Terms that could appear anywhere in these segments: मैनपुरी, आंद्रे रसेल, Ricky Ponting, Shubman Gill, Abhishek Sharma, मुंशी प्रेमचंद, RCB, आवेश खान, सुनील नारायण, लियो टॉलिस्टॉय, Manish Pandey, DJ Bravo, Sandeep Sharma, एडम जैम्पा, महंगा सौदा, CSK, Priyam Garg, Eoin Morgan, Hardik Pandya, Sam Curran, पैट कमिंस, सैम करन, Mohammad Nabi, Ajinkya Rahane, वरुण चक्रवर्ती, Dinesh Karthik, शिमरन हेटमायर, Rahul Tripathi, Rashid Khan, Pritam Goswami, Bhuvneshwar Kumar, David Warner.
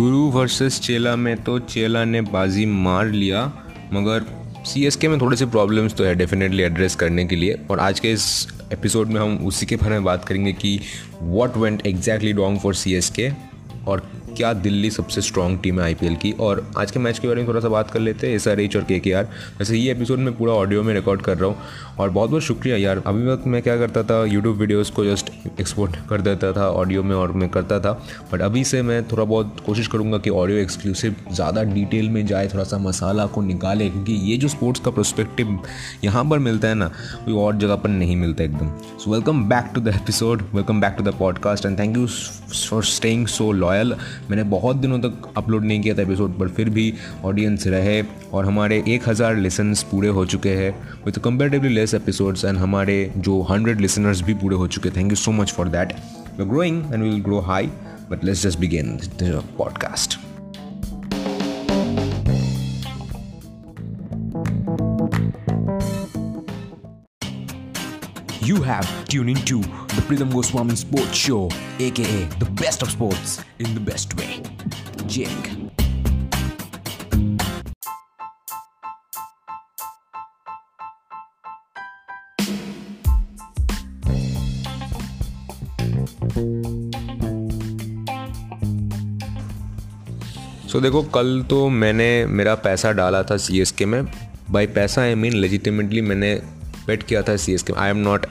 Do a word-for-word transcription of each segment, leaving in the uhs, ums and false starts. गुरु versus चेला में तो चेला ने बाजी मार लिया, मगर सीएसके में थोड़े से प्रॉब्लम्स तो है डेफिनेटली एड्रेस करने के लिए, और आज के इस एपिसोड में हम उसी के बारे में बात करेंगे कि what went exactly wrong for CSK और क्या दिल्ली सबसे स्ट्रॉन्ग टीम है आईपीएल की। और आज के मैच के बारे में थोड़ा सा बात कर लेते हैं एसआरएच और केकेआर। वैसे ये एपिसोड मैं पूरा ऑडियो में रिकॉर्ड कर रहा हूँ और बहुत बहुत शुक्रिया यार। अभी वक्त मैं क्या करता था, यूट्यूब वीडियोस को जस्ट एक्सपोर्ट कर देता था ऑडियो में और मैं करता था, बट अभी से मैं थोड़ा बहुत कोशिश करूँगा कि ऑडियो एक्सक्लूसिव ज़्यादा डिटेल में जाए, थोड़ा सा मसाला को निकाले, क्योंकि ये जो स्पोर्ट्स का पर्सपेक्टिव यहाँ पर मिलता है ना वो और जगह पर नहीं मिलता एकदम। So welcome back to the episode, welcome back to the podcast and thank you for staying so loyal. मैंने बहुत दिनों तक अपलोड नहीं किया था एपिसोड, पर फिर भी ऑडियंस रहे और हमारे एक हज़ार लिसन्स पूरे हो चुके हैं with comparatively less episodes, and हमारे जो हंड्रेड लिसनर्स भी पूरे हो चुके। Thank you so much for that. We are growing and we will grow high, but let's just begin the podcast. You have tuned into the Pritam Goswami Sports Show, aka the best of sports in the best way. Jig. So देखो, कल तो मैंने मेरा पैसा डाला था CSK में। Bye पैसा आई मीन लेजिटिमेटली मैंने बेट किया था CSK. I am not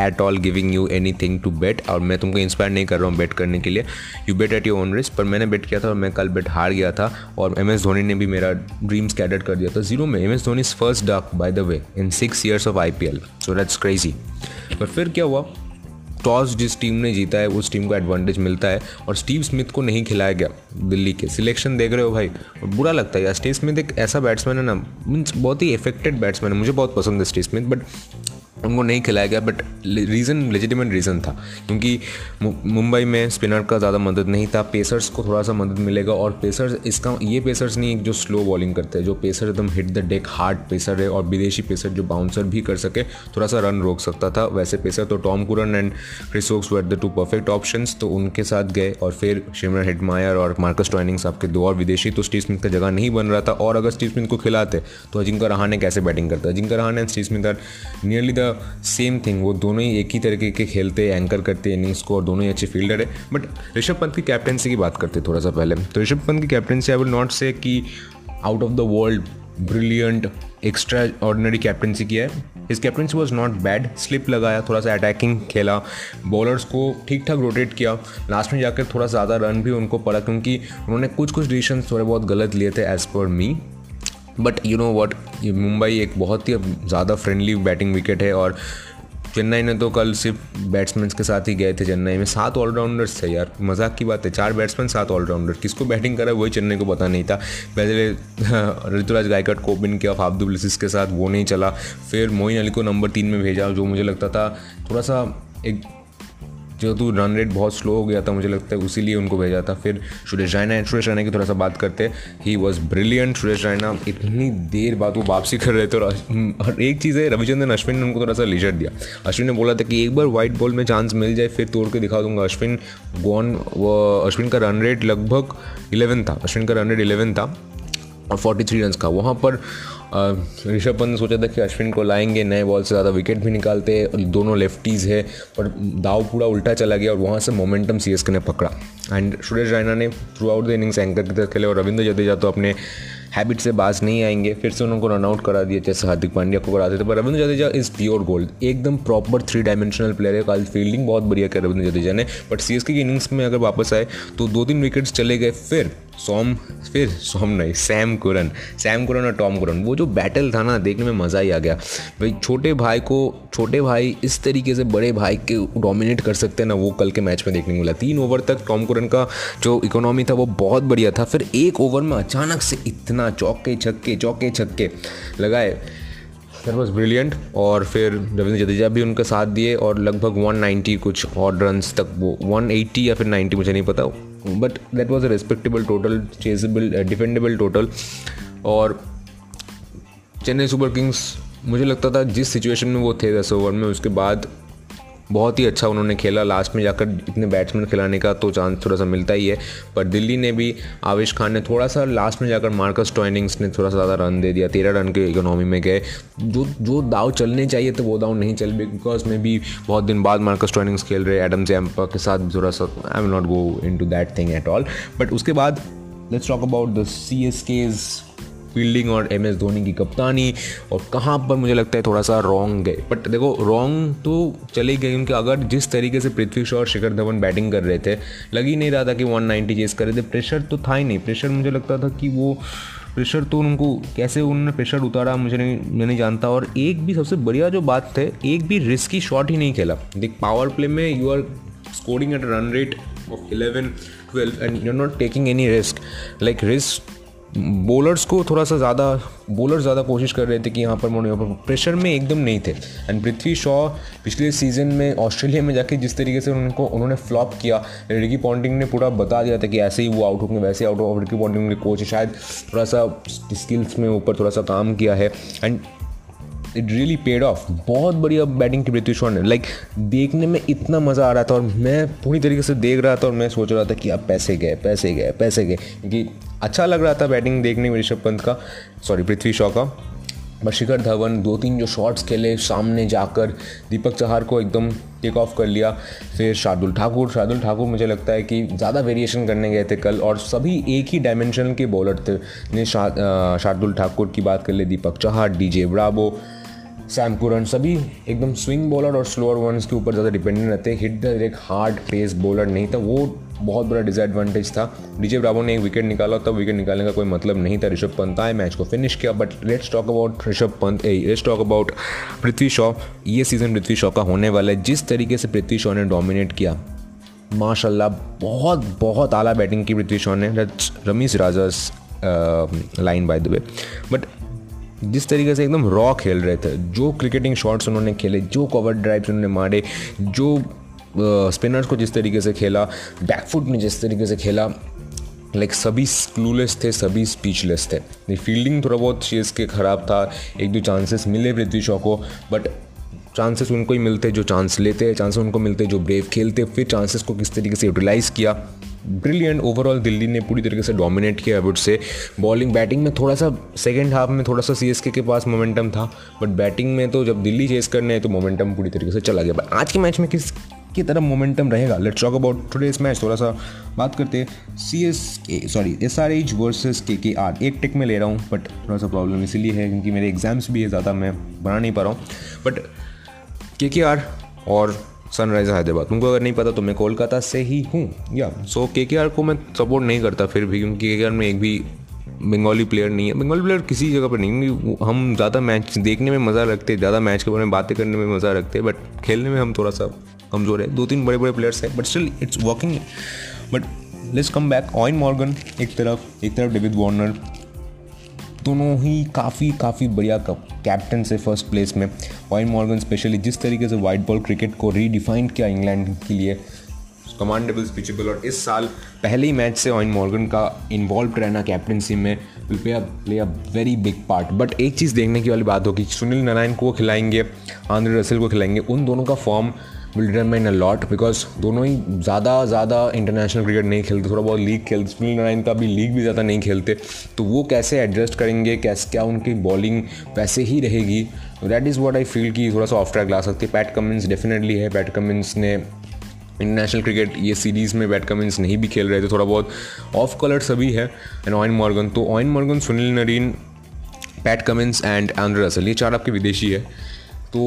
at all giving you anything to bet, और मैं तुमको इंस्पायर नहीं कर रहा हूँ बेट करने के लिए। You bet at your own risk. पर मैंने बेट किया था और मैं कल बेट हार गया था, और एमएस धोनी ने भी मेरा ड्रीम्स कैडेट कर दिया था जीरो में। MS Dhoni is first duck by the way in six years of IPL, so that's crazy. पर फिर क्या हुआ, टॉस जिस टीम ने जीता है उस टीम को एडवांटेज मिलता है, और स्टीव स्मिथ को नहीं खिलाया गया। दिल्ली के सिलेक्शन देख रहे हो भाई, और बुरा लगता है यार। स्टीव स्मिथ एक ऐसा बैट्समैन है ना, मीन्स बहुत ही इफेक्टेड बैट्समैन है, मुझे बहुत पसंद है स्टीव स्मिथ, बट उनको नहीं खिलाया गया। बट रीज़न लेजिटिमेट रीज़न था, क्योंकि मुंबई में स्पिनर का ज़्यादा मदद नहीं था। पेसर्स को थोड़ा सा मदद मिलेगा, और पेसर्स इसका ये पेसर्स नहीं जो स्लो बॉलिंग करते हैं, जो पेसर एकदम hit the deck hard pacer है, और विदेशी पेसर जो बाउंसर भी कर सके, थोड़ा सा रन रोक सकता था। वैसे पेसर तो Tom Curran and Chris Woakes were the two perfect options, तो उनके साथ गए। और फिर शिमरन हेटमायर और मार्कस स्टॉइनिस आपके दो और विदेशी, तो स्टीव स्मिथ का जगह नहीं बन रहा था। और अगर स्टीव स्मिथ को खिलाते तो अजिंक्य रहाणे कैसे बैटिंग करता। Ajinkya Rahane and Steve Smith are nearly the same thing, वो दोनों ही एक ही तरीके के खेलते, एंकर करते इनिंग्स को, और दोनों ही अच्छे फील्डर है। बट ऋषभ पंत की कैप्टनसी की बात करते थोड़ा सा पहले, तो ऋषभ पंत की captaincy I will not say कि out of the world brilliant extraordinary captaincy किया है। His captaincy was not bad, slip लगाया, थोड़ा सा अटैकिंग खेला, बॉलर्स को ठीक ठाक रोटेट किया। लास्ट में जाकर थोड़ा ज़्यादा रन भी उनको पड़ा, क्योंकि उन्होंने कुछ कुछ डिसीशन थोड़े बहुत गलत लिए थे as per me. But you know what, Mumbai एक बहुत ही ज़्यादा फ्रेंडली बैटिंग विकेट है, और चेन्नई ने तो कल सिर्फ बैट्समैन के साथ ही गए थे। चेन्नई में सात ऑलराउंडर्स थे यार, मजाक की बात है, चार बैट्समैन सात ऑलराउंडर। किसको बैटिंग करा वही चेन्नई को पता नहीं था। पहले ऋतुराज गायकवाड़ को ओपन किया फाफ दु प्लेसिस के साथ, वो नहीं चला। फिर मोइन अली को नंबर तीन में भेजा, जो मुझे लगता था थोड़ा सा एक जो तो रन रेट बहुत स्लो हो गया था, मुझे लगता है उसी लिए उनको भेजा था। फिर सुरेश रैना सुरेश रैना की थोड़ा सा बात करते, ही वॉज ब्रिलियंट। सुरेश रैना इतनी देर बाद वो वापसी कर रहे थे, और एक चीज़ है, रविचंद्रन अश्विन ने उनको थोड़ा सा लीजर दिया। अश्विन ने बोला था कि एक बार वाइट बॉल में चांस मिल जाए फिर तोड़ के दिखा दूंगा। अश्विन गॉन वो अश्विन का रन रेट लगभग इलेवन था अश्विन का रन रेट इलेवन था और तैंतालीस रन का। वहाँ पर ऋषभ पंत ने सोचा था कि अश्विन को लाएंगे, नए बॉल से ज़्यादा विकेट भी निकालते हैं, दोनों लेफ्टीज़ है, पर दाव पूरा उल्टा चला गया, और वहाँ से मोमेंटम सीएसके ने पकड़ा। एंड सुरेश रैना ने throughout the innings anchor की तरह खेले, और रविंद्र जडेजा तो अपने हैबिट से बाज नहीं आएंगे, फिर से उनको रन आउट करा दिया जैसे हार्दिक पांड्या को कराते थे। पर Ravindra Jadeja is pure gold, एकदम प्रॉपर थ्री डायमेंशनल प्लेयर है। कल फील्डिंग बहुत बढ़िया किया रविंद्र जडेजा ने, बट सीएसके की इनिंग्स में अगर वापस आए तो दो तीन विकेट्स चले गए। फिर सोम फिर सोम नहीं सैम करन सैम करन और टॉम करन, वो जो बैटल था ना देखने में मज़ा ही आ गया भाई। छोटे भाई को छोटे भाई इस तरीके से बड़े भाई के डोमिनेट कर सकते हैं ना, वो कल के मैच में देखने को मिला। तीन ओवर तक टॉम करन का जो इकोनॉमी था वो बहुत बढ़िया था। फिर एक ओवर में अचानक से इतना चौके छक्के चौके छक्के लगाए, दैट वॉज ब्रिलियंट। और फिर रविंद्र जडेजा भी उनका साथ दिए, और लगभग एक सौ नब्बे कुछ और रन तक, वो एक सौ अस्सी या फिर नब्बे मुझे नहीं पता, but that was a respectable total, chasable defendable total. और चेन्नई सुपर किंग्स मुझे लगता था जिस सिचुएशन में वो थे दस ओवर में, उसके बाद बहुत ही अच्छा उन्होंने खेला। लास्ट में जाकर इतने बैट्समैन खिलाने का तो चांस थोड़ा सा मिलता ही है, पर दिल्ली ने भी आवेश खान ने थोड़ा सा लास्ट में जाकर मार्कस स्टॉइनिस ने थोड़ा सा ज़्यादा रन दे दिया, तेरह रन के इकोनॉमी में गए। जो जो दाव चलने चाहिए तो वो दाव नहीं चल, बिकॉज में भी बहुत दिन बाद मार्कस स्टॉइनिस खेल रहे, एडम जैम्पा के साथ थोड़ा सा। I will not go into that thing at all. But उसके बाद let's talk about the C S K's fielding और एम एस धोनी की कप्तानी, और कहाँ पर मुझे लगता है थोड़ा सा रॉन्ग गए। बट देखो रॉन्ग तो चले गए उनके, अगर जिस तरीके से पृथ्वी शॉ और शिखर धवन बैटिंग कर रहे थे, लग ही नहीं रहा था कि एक सौ नब्बे चेस कर रहे थे। प्रेशर तो था ही नहीं, प्रेशर मुझे लगता था कि वो प्रेशर तो उनको कैसे उन्होंने प्रेशर उतारा मुझे नहीं मैं नहीं जानता। और एक भी सबसे बढ़िया जो बात है, एक भी रिस्की शॉट ही नहीं खेला। देख पावर प्ले में you are scoring at run rate of eleven twelve and you are not taking any risk. Like risk bowlers को थोड़ा सा ज़्यादा बॉलर ज़्यादा कोशिश कर रहे थे कि यहाँ पर मोड़ यहाँ पर प्रेशर में एकदम नहीं थे। एंड पृथ्वी शॉ पिछले सीज़न में ऑस्ट्रेलिया में जाके जिस तरीके से उनको उन्होंने फ्लॉप किया, रिकी पॉन्टिंग ने पूरा बता दिया था कि ऐसे ही वो आउट होंगे, वैसे आउट हो। रिकी पॉन्टिंग के कोच शायद थोड़ा सा स्किल्स में ऊपर थोड़ा सा काम किया है and it really paid off. बहुत बढ़िया बैटिंग की पृथ्वी शॉ ने, लाइक देखने में इतना मज़ा आ रहा था और मैं पूरी तरीके से देख रहा था और मैं सोच रहा था कि अब पैसे गए पैसे गए पैसे गए क्योंकि अच्छा लग रहा था बैटिंग देखने में ऋषभ पंत का सॉरी पृथ्वी शॉ का। बट शिखर धवन दो तीन जो शॉट्स खेले सामने जाकर, दीपक चहार को एकदम टेक ऑफ कर लिया। फिर शार्दुल ठाकुर शार्दुल ठाकुर मुझे लगता है कि ज़्यादा वेरिएशन करने गए थे कल, और सभी एक ही डायमेंशन के बॉलर थे। ने शार्दुल ठाकुर की बात कर ले, Deepak Chahar, DJ Bravo, Sam Curran, सभी एकदम स्विंग बॉलर और स्लोअर वंस के ऊपर ज़्यादा डिपेंडेंट रहते। हिट द एक हार्ड पेस बॉलर नहीं था, वो बहुत बड़ा डिसएडवांटेज था। डीजे ब्रावो ने एक विकेट निकाला, तब विकेट निकालने का कोई मतलब नहीं था। ऋषभ पंत आए, मैच को फिनिश किया। But let's talk about Rishabh Pant A let's talk about Prithvi Shaw. ये सीज़न पृथ्वी शॉ का होने वाला है। जिस तरीके से पृथ्वी शॉ ने डोमिनेट किया, माशाल्लाह, बहुत बहुत आला बैटिंग की पृथ्वी शॉ ने। Ramish Raja's line by the way. But जिस तरीके से एकदम रॉ खेल रहे थे, जो क्रिकेटिंग शॉट्स उन्होंने खेले, जो कवर ड्राइव्स उन्होंने मारे, जो स्पिनर्स को जिस तरीके से खेला, बैकफुट में जिस तरीके से खेला, लाइक सभी क्लूलेस थे, सभी स्पीचलेस थे। फील्डिंग थोड़ा बहुत चीज़ के ख़राब था, एक दो चांसेस मिले पृथ्वी शॉ को, बट चांसेस उनको ही मिलते जो चांस लेते हैं, चांसेस उनको मिलते जो ब्रेव खेलते। फिर चांसेस को किस तरीके से यूटिलाइज़ किया, ब्रिलियंट। ओवरऑल दिल्ली ने पूरी तरीके से डोमिनेट किया। अबाउट से बॉलिंग बैटिंग में थोड़ा सा सेकेंड हाफ में थोड़ा सा सीएसके के पास मोमेंटम था, बट बैटिंग में तो जब दिल्ली चेस करने है तो मोमेंटम पूरी तरीके से चला गया। बट आज के मैच में किस की तरफ मोमेंटम रहेगा, let's talk about today's match. थोड़ा सा बात करते हैं CSK sorry SRH versus KKR. एक टिक में ले रहा हूँ, बट थोड़ा सा प्रॉब्लम इसीलिए है क्योंकि मेरे एग्जाम्स भी है, ज़्यादा मैं बना नहीं पा रहा हूँ। बट केकेआर और सनराइजर हैदराबाद, तुमको अगर नहीं पता तो मैं कोलकाता से ही हूँ या सो केकेआर को मैं सपोर्ट नहीं करता फिर भी, क्योंकि केकेआर में एक भी बंगाली प्लेयर नहीं है। बंगाली प्लेयर किसी जगह पर नहीं, क्योंकि हम ज़्यादा मैच देखने में मज़ा रखते हैं, ज़्यादा मैच के बारे में बातें करने में मज़ा रखते हैं, बट खेलने में हम थोड़ा सा कमज़ोर है। दो तीन बड़े बड़े प्लेयर्स हैं but still it's working. But let's come back. Eoin Morgan एक तरफ एक तरफ डेविड वार्नर, दोनों ही काफ़ी काफ़ी बढ़िया कैप्टन से फर्स्ट प्लेस में। ऑयन मॉर्गन स्पेशली जिस तरीके से वाइट बॉल क्रिकेट को रीडिफाइन किया इंग्लैंड के लिए, कमांडेबल, पिचेबल, और इस साल पहले ही मैच से ऑयन मॉर्गन का इन्वॉल्व रहना कैप्टनसी में will play a play a very big part. But एक चीज़ देखने की वाली बात होगी, सुनील नारायण को खिलाएंगे, आंद्रे रसेल को खिलाएंगे, उन दोनों का form will determine a lot, because दोनों ही ज़्यादा ज़्यादा इंटरनेशनल क्रिकेट नहीं खेलते, थोड़ा बहुत लीग खेलते। सुनील नारायण का भी लीग भी ज़्यादा नहीं खेलते, तो वो कैसे एडजस्ट करेंगे, कैसे क्या उनकी बॉलिंग वैसे ही रहेगी, that is what I feel कि थोड़ा सा ऑफ ट्रैक ला सकते। पैट कमिंस डेफिनेटली है, पैट कमिंस ने इंटरनेशनल क्रिकेट ये सीरीज़ में बैट कमिंस नहीं भी खेल रहे थे, थोड़ा बहुत ऑफ कलर सभी है। एंड ऑयन मॉर्गन तो Eoin Morgan, Sunil Narine, पैट कमिंस and आंद्रे रसेल, ये चार आपके विदेशी है। तो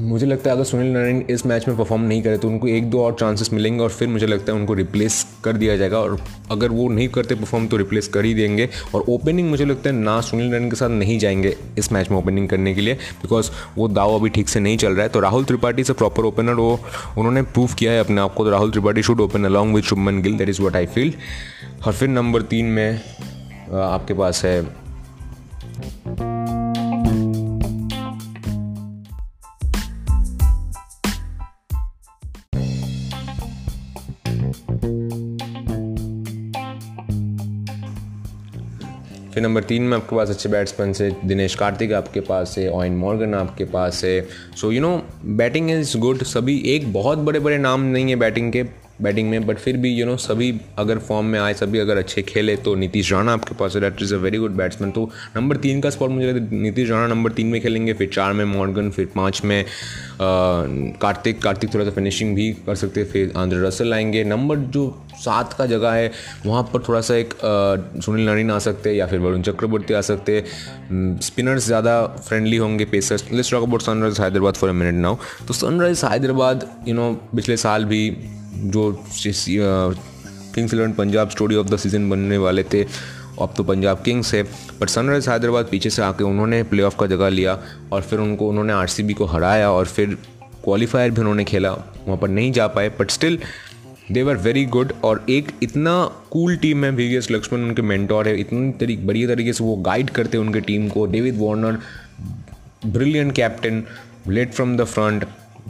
मुझे लगता है अगर सुनील नारायण इस मैच में परफॉर्म नहीं करे तो उनको एक दो और चांसेस मिलेंगे और फिर मुझे लगता है उनको रिप्लेस कर दिया जाएगा, और अगर वो नहीं करते परफॉर्म तो रिप्लेस कर ही देंगे। और ओपनिंग मुझे लगता है ना सुनील नारायण के साथ नहीं जाएंगे इस मैच में ओपनिंग करने के लिए, बिकॉज वो दाव अभी ठीक से नहीं चल रहा है। तो राहुल त्रिपाठी से प्रॉपर ओपनर वो उन्होंने प्रूव किया है अपने आप को, तो Rahul Tripathi should open along with Shubman Gill, that is what I feel. और फिर नंबर तीन में आपके पास है फिर नंबर तीन में आपके पास अच्छे बैट्समैन से दिनेश कार्तिक आपके पास है, ऑयन मॉर्गन आपके पास है. So you know batting is good. सभी एक बहुत बड़े बड़े नाम नहीं है बैटिंग के बैटिंग में, बट फिर भी यू नो सभी अगर फॉर्म में आए, सभी अगर अच्छे खेले तो नीतीश राणा आपके पास है, that is a very good batsman. तो नंबर तीन का स्पॉट मुझे लगता है नीतीश राणा नंबर तीन में खेलेंगे, फिर चार में मॉर्गन, फिर पाँच में कार्तिक कार्तिक थोड़ा सा फिनिशिंग भी कर सकते हैं, फिर आंद्रे रसल आएंगे. नंबर जो सात का जगह है वहाँ पर थोड़ा सा एक आ, सुनील नारिन आ सकते हैं या फिर वरुण चक्रवर्ती आ सकते. स्पिनर्स ज़्यादा फ्रेंडली होंगे pacers. Let's talk about Sunrisers Hyderabad for a minute now. तो सनराइजर्स हैदराबाद यू नो पिछले साल भी जो Kings eleven Punjab story of the season बनने वाले थे, अब तो पंजाब किंग्स है, बट सनराइज़ हैदराबाद पीछे से आके उन्होंने प्लेऑफ का जगह लिया और फिर उनको उन्होंने आरसीबी को हराया और फिर क्वालिफायर भी उन्होंने खेला, वहाँ पर नहीं जा पाए, but still they were very good. और एक इतना कूल टीम है, वी वी एस लक्ष्मण उनके मेंटोर है, इतनी तरीके बढ़िया तरीके से वो गाइड करते हैं उनके टीम को. David Warner brilliant captain, led from the front,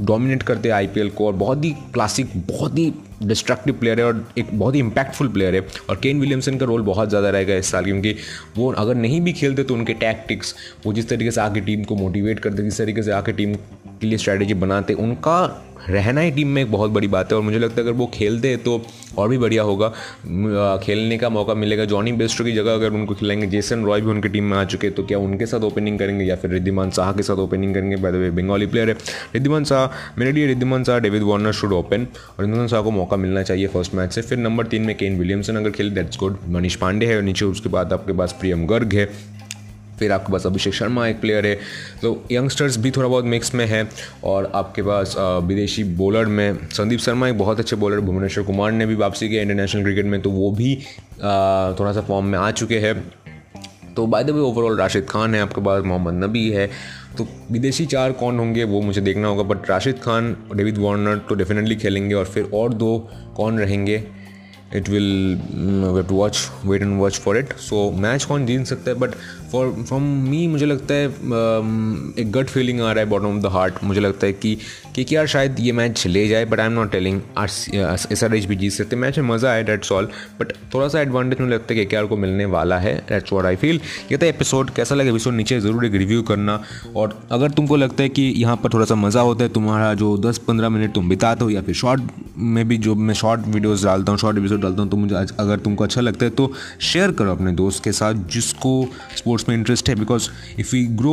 dominate करते हैं आईपीएल को और बहुत ही क्लासिक, बहुत ही डिस्ट्रक्टिव प्लेयर है और एक बहुत ही इम्पैक्टफुल प्लेयर है. और केन विलियमसन का रोल बहुत ज़्यादा रहेगा इस साल, क्योंकि वो अगर नहीं भी खेलते तो उनके टैक्टिक्स, वो जिस तरीके से आके टीम को मोटिवेट करते, जिस तरीके से आके टीम के लिए स्ट्रैटेजी बनाते, उनका रहना ही टीम में एक बहुत बड़ी बात है. और मुझे लगता है अगर वो खेलते हैं तो और भी बढ़िया होगा, खेलने का मौका मिलेगा. जॉनी बेस्टो की जगह अगर उनको खिलाएंगे, जेसन रॉय भी उनकी टीम में आ चुके हैं, तो क्या उनके साथ ओपनिंग करेंगे या फिर रिद्धिमान शाह के साथ ओपनिंग करेंगे. By the way Bengali player है रिद्धिमान शाह, मेरे लिए Wriddhiman Saha David Warner should open और रिद्धिमान शाह को मौका मिलना चाहिए फर्स्ट मैच से. फिर नंबर तीन में केन विलियमसन अगर खेले दैट्स गुड. मनीष पांडे है नीचे, उसके बाद आपके पास प्रियम गर्ग है, फिर आपके पास अभिषेक शर्मा एक प्लेयर है. तो यंगस्टर्स भी थोड़ा बहुत मिक्स में है और आपके पास विदेशी बॉलर में संदीप शर्मा एक बहुत अच्छे बॉलर, भुवनेश्वर कुमार ने भी वापसी किया इंटरनेशनल क्रिकेट में, तो वो भी थोड़ा सा फॉर्म में आ चुके हैं. तो by the way overall Rashid Khan है आपके पास, मोहम्मद नबी है. तो विदेशी चार कौन होंगे वो मुझे देखना होगा, but Rashid Khan, David Warner तो डेफिनेटली खेलेंगे और फिर और दो कौन रहेंगे it will wait watch wait and watch for it. So match कौन जीत सकता है, बट फॉर फ्रॉम मी मुझे लगता है uh, एक गट फीलिंग आ रहा है, बॉटम ऑफ द हार्ट मुझे लगता है कि केकेआर शायद ये मैच ले जाए, but I am not telling. SRH भी जीत सकते, मैच में मज़ा आया डेट्स ऑल, बट थोड़ा सा एडवांटेज मुझे लगता है केकेआर को मिलने वाला है, डेट्स व्हाट आई फील. ये था एपिसोड, कैसा लगे एपिसोड नीचे ज़रूर एक रिव्यू करना. और अगर तुमको लगता है कि यहाँ पर थोड़ा सा मज़ा होता है, तुम्हारा जो दस पंद्रह मिनट तुम बिताते हो या फिर शॉर्ट में भी जो मैं शॉर्ट वीडियोज़ डालता हूँ, शॉर्ट एपिसोड डालता हूँ, तो मुझे अगर तुमको अच्छा लगता है तो शेयर करो अपने दोस्त के साथ जिसको स्पोर्ट्स में इंटरेस्ट है, because if we grow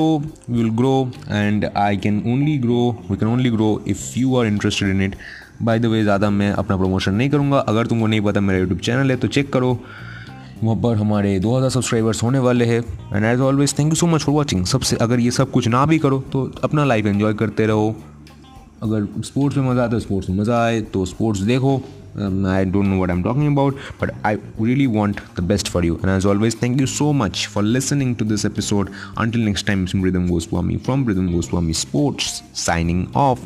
we will grow and I can only grow we can only grow if you are interested in it. By the way ज़्यादा मैं अपना प्रमोशन नहीं करूँगा, अगर तुमको नहीं पता मेरा यूट्यूब चैनल है तो चेक करो, वहाँ पर हमारे दो हज़ार सब्सक्राइबर्स होने वाले हैं. And as always thank you so much for watching. सबसे अगर ये सब कुछ ना भी करो तो अपना लाइफ एन्जॉय करते रहो, अगर स्पोर्ट्स में मज़ा आता है स्पोर्ट्स में मज़ा आए तो स्पोर्ट्स देखो. Um, I don't know what I'm talking about, but I really want the best for you. And as always, thank you so much for listening to this episode. Until next time, it's Pritam Goswami from Pritam Goswami Sports signing off.